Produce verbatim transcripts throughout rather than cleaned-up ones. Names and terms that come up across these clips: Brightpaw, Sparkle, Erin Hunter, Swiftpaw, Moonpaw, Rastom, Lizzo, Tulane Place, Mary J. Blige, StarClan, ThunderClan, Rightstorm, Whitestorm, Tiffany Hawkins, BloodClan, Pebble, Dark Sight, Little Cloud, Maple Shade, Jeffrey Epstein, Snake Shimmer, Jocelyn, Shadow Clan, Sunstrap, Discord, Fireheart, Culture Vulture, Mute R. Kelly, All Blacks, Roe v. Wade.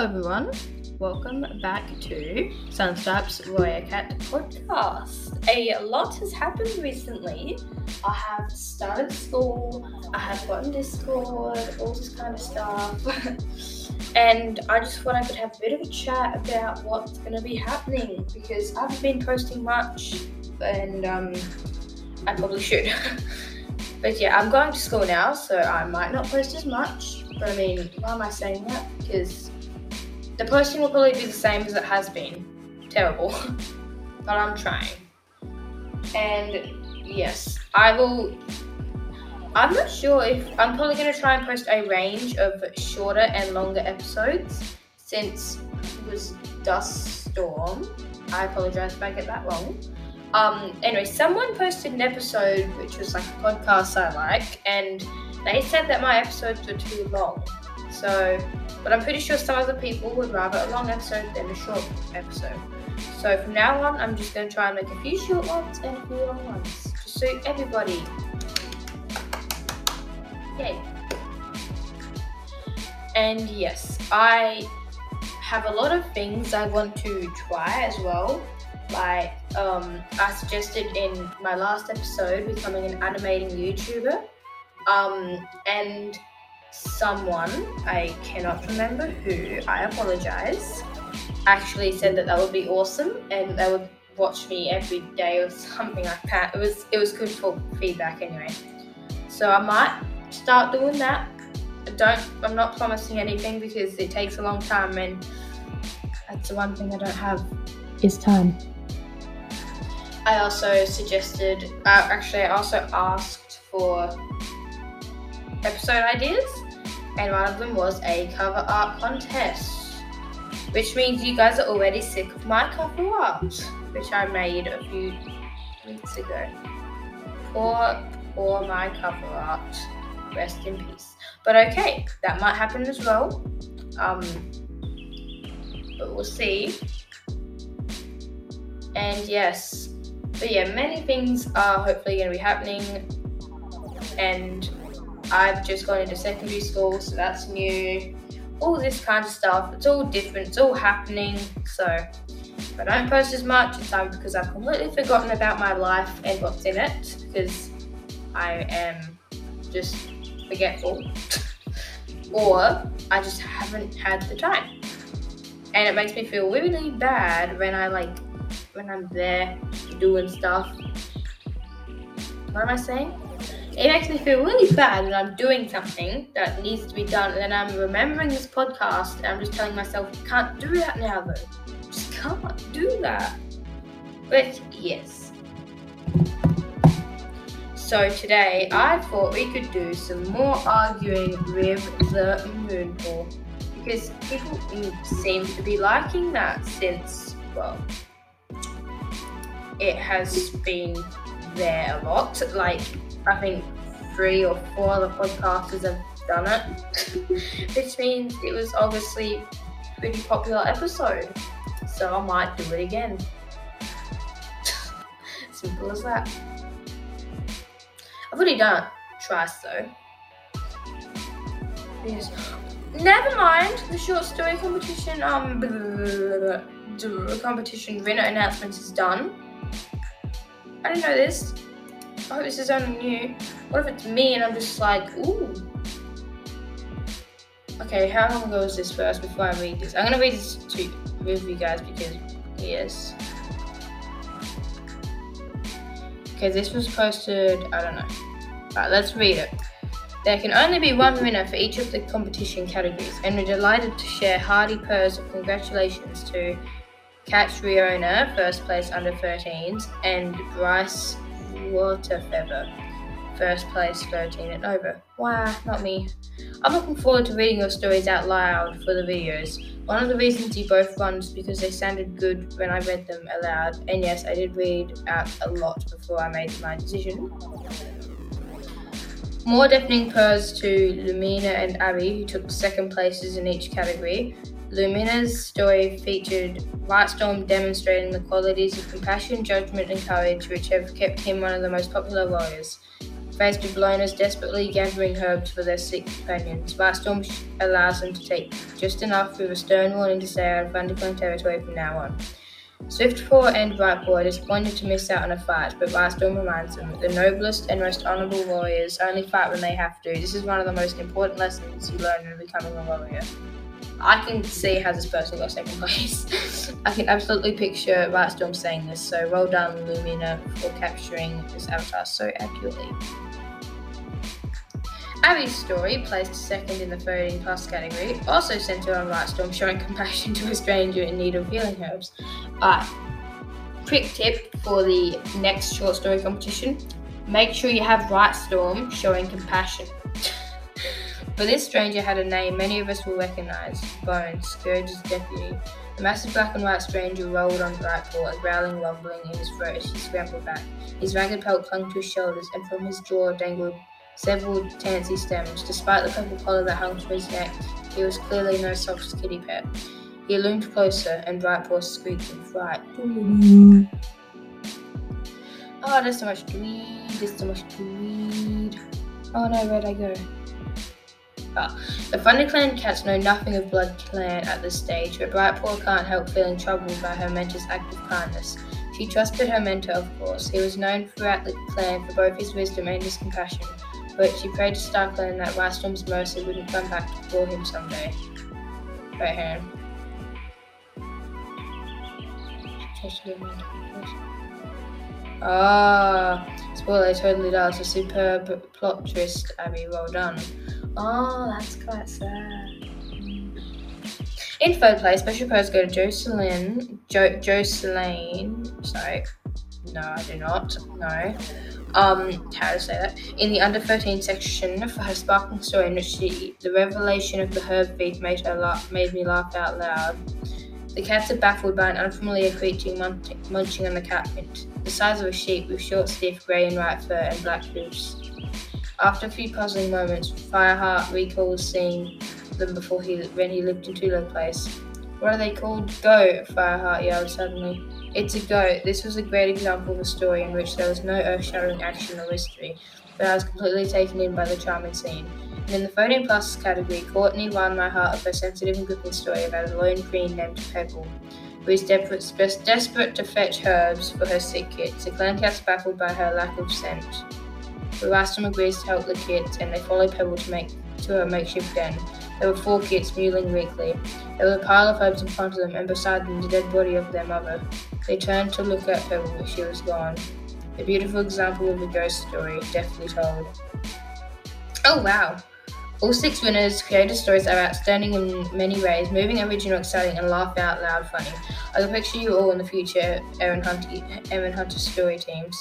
Hello everyone, welcome back to Sunstrap's Royal Cat podcast. A lot has happened recently. I have started school, I have gotten Discord, all this kind of stuff. And I just thought I could have a bit of a chat about what's going to be happening because I haven't been posting much and um, I probably should. But yeah, I'm going to school now, so I might not post as much. But I mean, why am I saying that? Because the posting will probably be the same as it has been. Terrible. But I'm trying. And yes, I will... I'm not sure if... I'm probably going to try and post a range of shorter and longer episodes. Since it was Duststorm. I apologise if I get that wrong. Um, anyway, someone posted an episode which was like a podcast I like, and they said that my episodes were too long. So, but I'm pretty sure some other people would rather a long episode than a short episode. So from now on, I'm just going to try and make a few short ones and a few long ones to suit everybody. Yay! And yes, I have a lot of things I want to try as well. Like, um, I suggested in my last episode becoming an animating YouTuber, um, and someone, I cannot remember who, I apologise, actually said that that would be awesome and they would watch me every day or something like that. It was, it was good talk feedback anyway. So I might start doing that. I don't, I'm not promising anything because it takes a long time and that's the one thing I don't have is time. I also suggested, uh, actually I also asked for episode ideas, and one of them was a cover art contest, which means you guys are already sick of my cover art, which I made a few weeks ago. Poor, poor my cover art. Rest in peace. But okay, that might happen as well. Um, but we'll see. And yes, but yeah, many things are hopefully going to be happening, and I've just gone into secondary school, so that's new, all this kind of stuff, it's all different, it's all happening, so if I don't post as much, it's um, because I've completely forgotten about my life and what's in it, because I am just forgetful, or I just haven't had the time, and it makes me feel really bad when I like, when I'm there doing stuff. What am I saying? It makes me feel really bad when I'm doing something that needs to be done and then I'm remembering this podcast and I'm just telling myself, can't do that now though. Just can't do that. But yes. So today I thought we could do some more arguing with the Moonpaw because people seem to be liking that since, well, it has been there a lot. Like, I think three or four other podcasters have done it, which means it was obviously a pretty popular episode. So I might do it again. Simple as that. I've already done it twice though. Yes. Never mind the short story competition. Um, blah, blah, blah, blah, blah. Competition winner announcement is done. I didn't know this. I hope this is only new. What if it's me and I'm just like, ooh. Okay, how long ago was this first before I read this? I'm going to read this to with you guys because, yes. Okay, this was posted, I don't know. Alright, let's read it. There can only be one winner for each of the competition categories, and we're delighted to share hearty purrs of congratulations to Catch Riona, first place under thirteens, and Bryce Waterfeather, first place thirteen and over. Wow, not me. I'm looking forward to reading your stories out loud for the videos. One of the reasons you both won is because they sounded good when I read them aloud, and yes, I did read out a lot before I made my decision. More deafening purrs to Lumina and Abby, who took second places in each category. Lumina's story featured Whitestorm demonstrating the qualities of compassion, judgment, and courage which have kept him one of the most popular warriors. faced with loners desperately gathering herbs for their sick companions. Rastom allows them to take just enough with a stern warning to stay out of ThunderClan territory from now on. Swiftpaw and Brightpaw are disappointed to miss out on a fight, but Rastom reminds them that the noblest and most honourable warriors only fight when they have to. This is one of the most important lessons you learn in becoming a warrior. I can see how this person got second place. I can absolutely picture Rightstorm saying this, so well done Lumina for capturing this avatar so accurately. Abby's story, placed second in the voting plus category, also centered on Rightstorm showing compassion to a stranger in need of healing herbs. Alright, quick tip for the next short story competition, make sure you have Rightstorm showing compassion. But this stranger had a name many of us will recognise, Bones, Scourge's deputy. The massive black and white stranger rolled on Brightpaw, a growling rumbling in his throat as he scrambled back. His ragged pelt clung to his shoulders, and from his jaw dangled several tansy stems. Despite the purple collar that hung from his neck, he was clearly no soft kitty pet. He loomed closer, and Brightpaw squeaked in fright. Oh, there's so much greed, there's so much greed. Oh no, where'd I go? But the ThunderClan cats know nothing of BloodClan at this stage, but Brightpaw can't help feeling troubled by her mentor's act of kindness. She trusted her mentor, of course. He was known throughout the clan for both his wisdom and his compassion, but she prayed to StarClan that Rastom's mercy wouldn't come back to claw him someday. Right hand. Ah, spoiler totally does. A superb plot twist, Abby. Well done. Oh, that's quite sad. In third place, special posts go to Jocelyn. Jo- Jocelyn. Sorry. No, I do not. No. Um, how to say that? In the under thirteen section for her sparkling story in which she, the revelation of the herb thief made her la- made me laugh out loud. The cats are baffled by an unfamiliar creature munching on the catmint, the size of a sheep with short, stiff, grey and white fur and black hooves. After a few puzzling moments, Fireheart recalls seeing them before he when he lived in Tulane Place. What are they called? Goat, Fireheart yelled suddenly. It's a goat. This was a great example of a story in which there was no earth-shattering action or mystery, but I was completely taken in by the charming scene. And in the voting plus category, Courtney won my heart of her sensitive and gripping story about a lone queen named Pebble, who is desperate, desperate to fetch herbs for her sick kids. The clan cats baffled by her lack of scent. The Rastom agrees to help the kids, and they follow Pebble to make to her makeshift den. There were four kids mewling weakly. There was a pile of herbs in front of them, and beside them the dead body of their mother. They turned to look at Pebble, but she was gone. A beautiful example of a ghost story, deftly told. Oh wow! All six winners created stories that are outstanding in many ways, moving, original, exciting, and laugh out loud funny. I can picture you all in the future, Erin Hunter, Erin Hunter's story teams.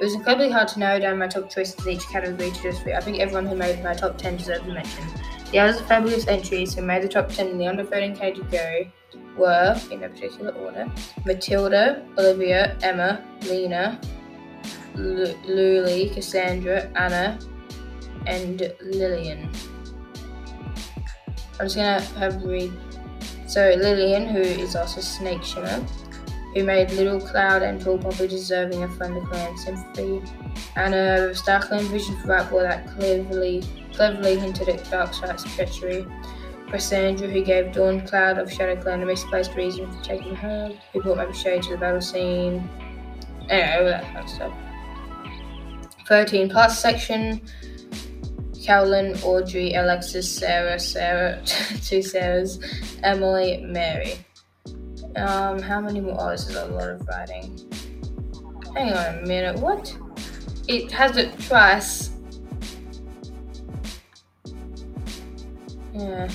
It was incredibly hard to narrow down my top choices in each category to just three. I think everyone who made my top ten deserved a mention. The others of fabulous entries who made the top ten in the under thirteen category were, in no particular order, Matilda, Olivia, Emma, Lena, L- Luli, Cassandra, Anna, and Lillian. I'm just going to have a read. So Lillian, who is also Snake Shimmer, who made Little Cloud and Tall Poppy deserving of ThunderClan sympathy, and a StarClan vision for Brightpaw that cleverly cleverly hinted at Dark Sight's treachery. Cassandra, who gave Dawn Cloud of Shadow Clan a misplaced reason for taking her, who brought Maple Shade to the battle scene. Anyway, all that kind of stuff. thirteen plus section. Cowlin, Audrey, Alexis, Sarah, Sarah, two Sarahs, Emily, Mary. Um, how many more? Oh, this is a lot of writing. Hang on a minute, what? It has it twice. Yeah.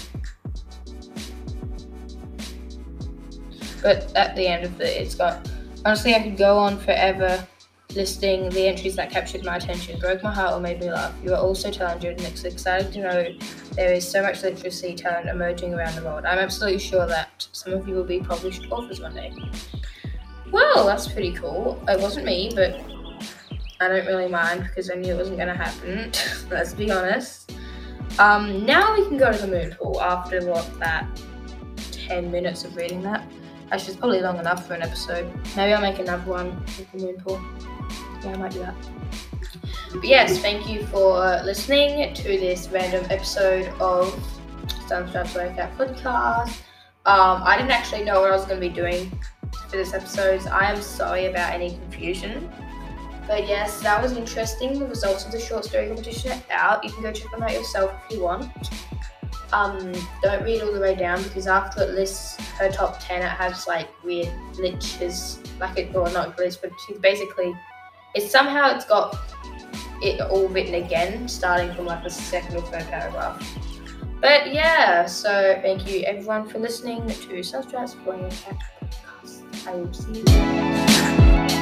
But at the end of it, it's got... Honestly, I could go on forever listing the entries that captured my attention, broke my heart, or made me laugh. You are all so talented, and it's exciting to know there is so much literacy talent emerging around the world. I'm absolutely sure that some of you will be published authors one day. Well, that's pretty cool. It wasn't me, but I don't really mind because I knew it wasn't going to happen. Let's be honest. Um, now we can go to the moon pool after, what, that ten minutes of reading that. Actually, it's probably long enough for an episode. Maybe I'll make another one with the moon pool. Yeah, I might do that. But yes, thank you for listening to this random episode of Sunstrap's Workout Podcast. Um, I didn't actually know what I was going to be doing for this episode, so I am sorry about any confusion. But yes, that was interesting. The results of the short story competition are out. You can go check them out yourself if you want. Um, don't read all the way down, because after it lists her top ten, it has like weird glitches, like it, well, not glitch, but she's basically, it's somehow it's got it all written again, starting from like the second or third paragraph. But yeah, so thank you everyone for listening to Sunstrap's Podcast. I will see you.